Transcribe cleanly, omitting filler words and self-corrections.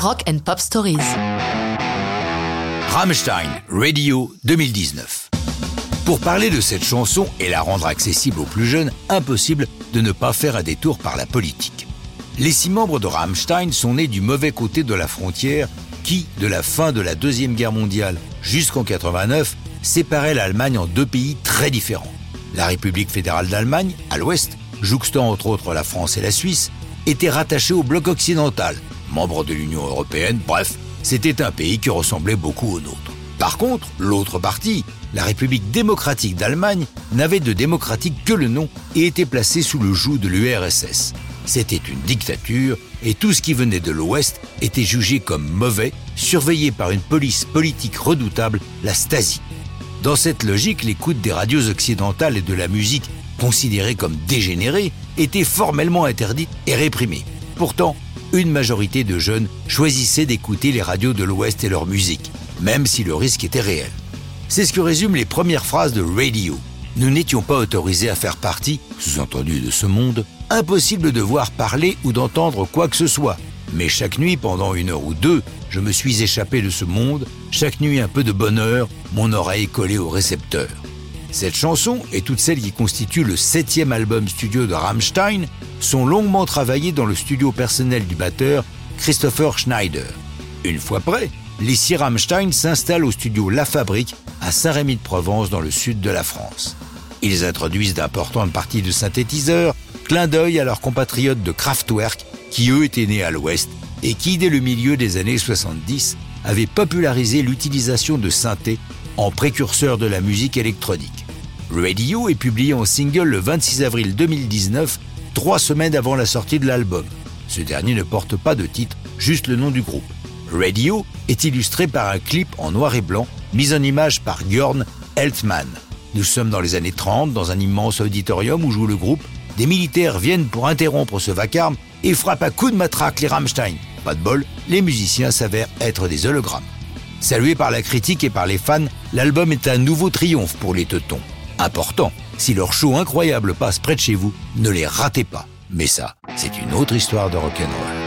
Rock and Pop Stories. Rammstein, Radio 2019. Pour parler de cette chanson et la rendre accessible aux plus jeunes, impossible de ne pas faire un détour par la politique. Les 6 membres de Rammstein sont nés du mauvais côté de la frontière qui, de la fin de la Deuxième Guerre mondiale jusqu'en 89, séparait l'Allemagne en 2 pays très différents. La République fédérale d'Allemagne, à l'ouest, jouxtant entre autres la France et la Suisse, était rattachée au bloc occidental, membre de l'Union européenne, bref, c'était un pays qui ressemblait beaucoup au nôtre. Par contre, l'autre partie, la République démocratique d'Allemagne, n'avait de démocratique que le nom et était placée sous le joug de l'URSS. C'était une dictature et tout ce qui venait de l'Ouest était jugé comme mauvais, surveillé par une police politique redoutable, la Stasi. Dans cette logique, l'écoute des radios occidentales et de la musique considérée comme dégénérée était formellement interdite et réprimée. Pourtant, une majorité de jeunes choisissaient d'écouter les radios de l'Ouest et leur musique, même si le risque était réel. C'est ce que résument les premières phrases de Radio. Nous n'étions pas autorisés à faire partie, sous-entendu de ce monde, impossible de voir parler ou d'entendre quoi que ce soit. Mais chaque nuit, pendant 1 heure ou 2, je me suis échappé de ce monde, chaque nuit un peu de bonheur, mon oreille collée au récepteur. Cette chanson et toutes celles qui constituent le 7e album studio de Rammstein sont longuement travaillées dans le studio personnel du batteur Christopher Schneider. Une fois prêts, les 6 Rammstein s'installent au studio La Fabrique à Saint-Rémy-de-Provence dans le sud de la France. Ils introduisent d'importantes parties de synthétiseurs, clin d'œil à leurs compatriotes de Kraftwerk qui eux étaient nés à l'ouest et qui dès le milieu des années 70 avaient popularisé l'utilisation de synthés en précurseur de la musique électronique. Radio est publié en single le 26 avril 2019, 3 semaines avant la sortie de l'album. Ce dernier ne porte pas de titre, juste le nom du groupe. Radio est illustré par un clip en noir et blanc, mis en image par Jörn Heltmann. Nous sommes dans les années 30, dans un immense auditorium où joue le groupe. Des militaires viennent pour interrompre ce vacarme et frappent à coups de matraque les Rammstein. Pas de bol, les musiciens s'avèrent être des hologrammes. Salué par la critique et par les fans, l'album est un nouveau triomphe pour les teutons. Important, si leur show incroyable passe près de chez vous, ne les ratez pas. Mais ça, c'est une autre histoire de rock'n'roll.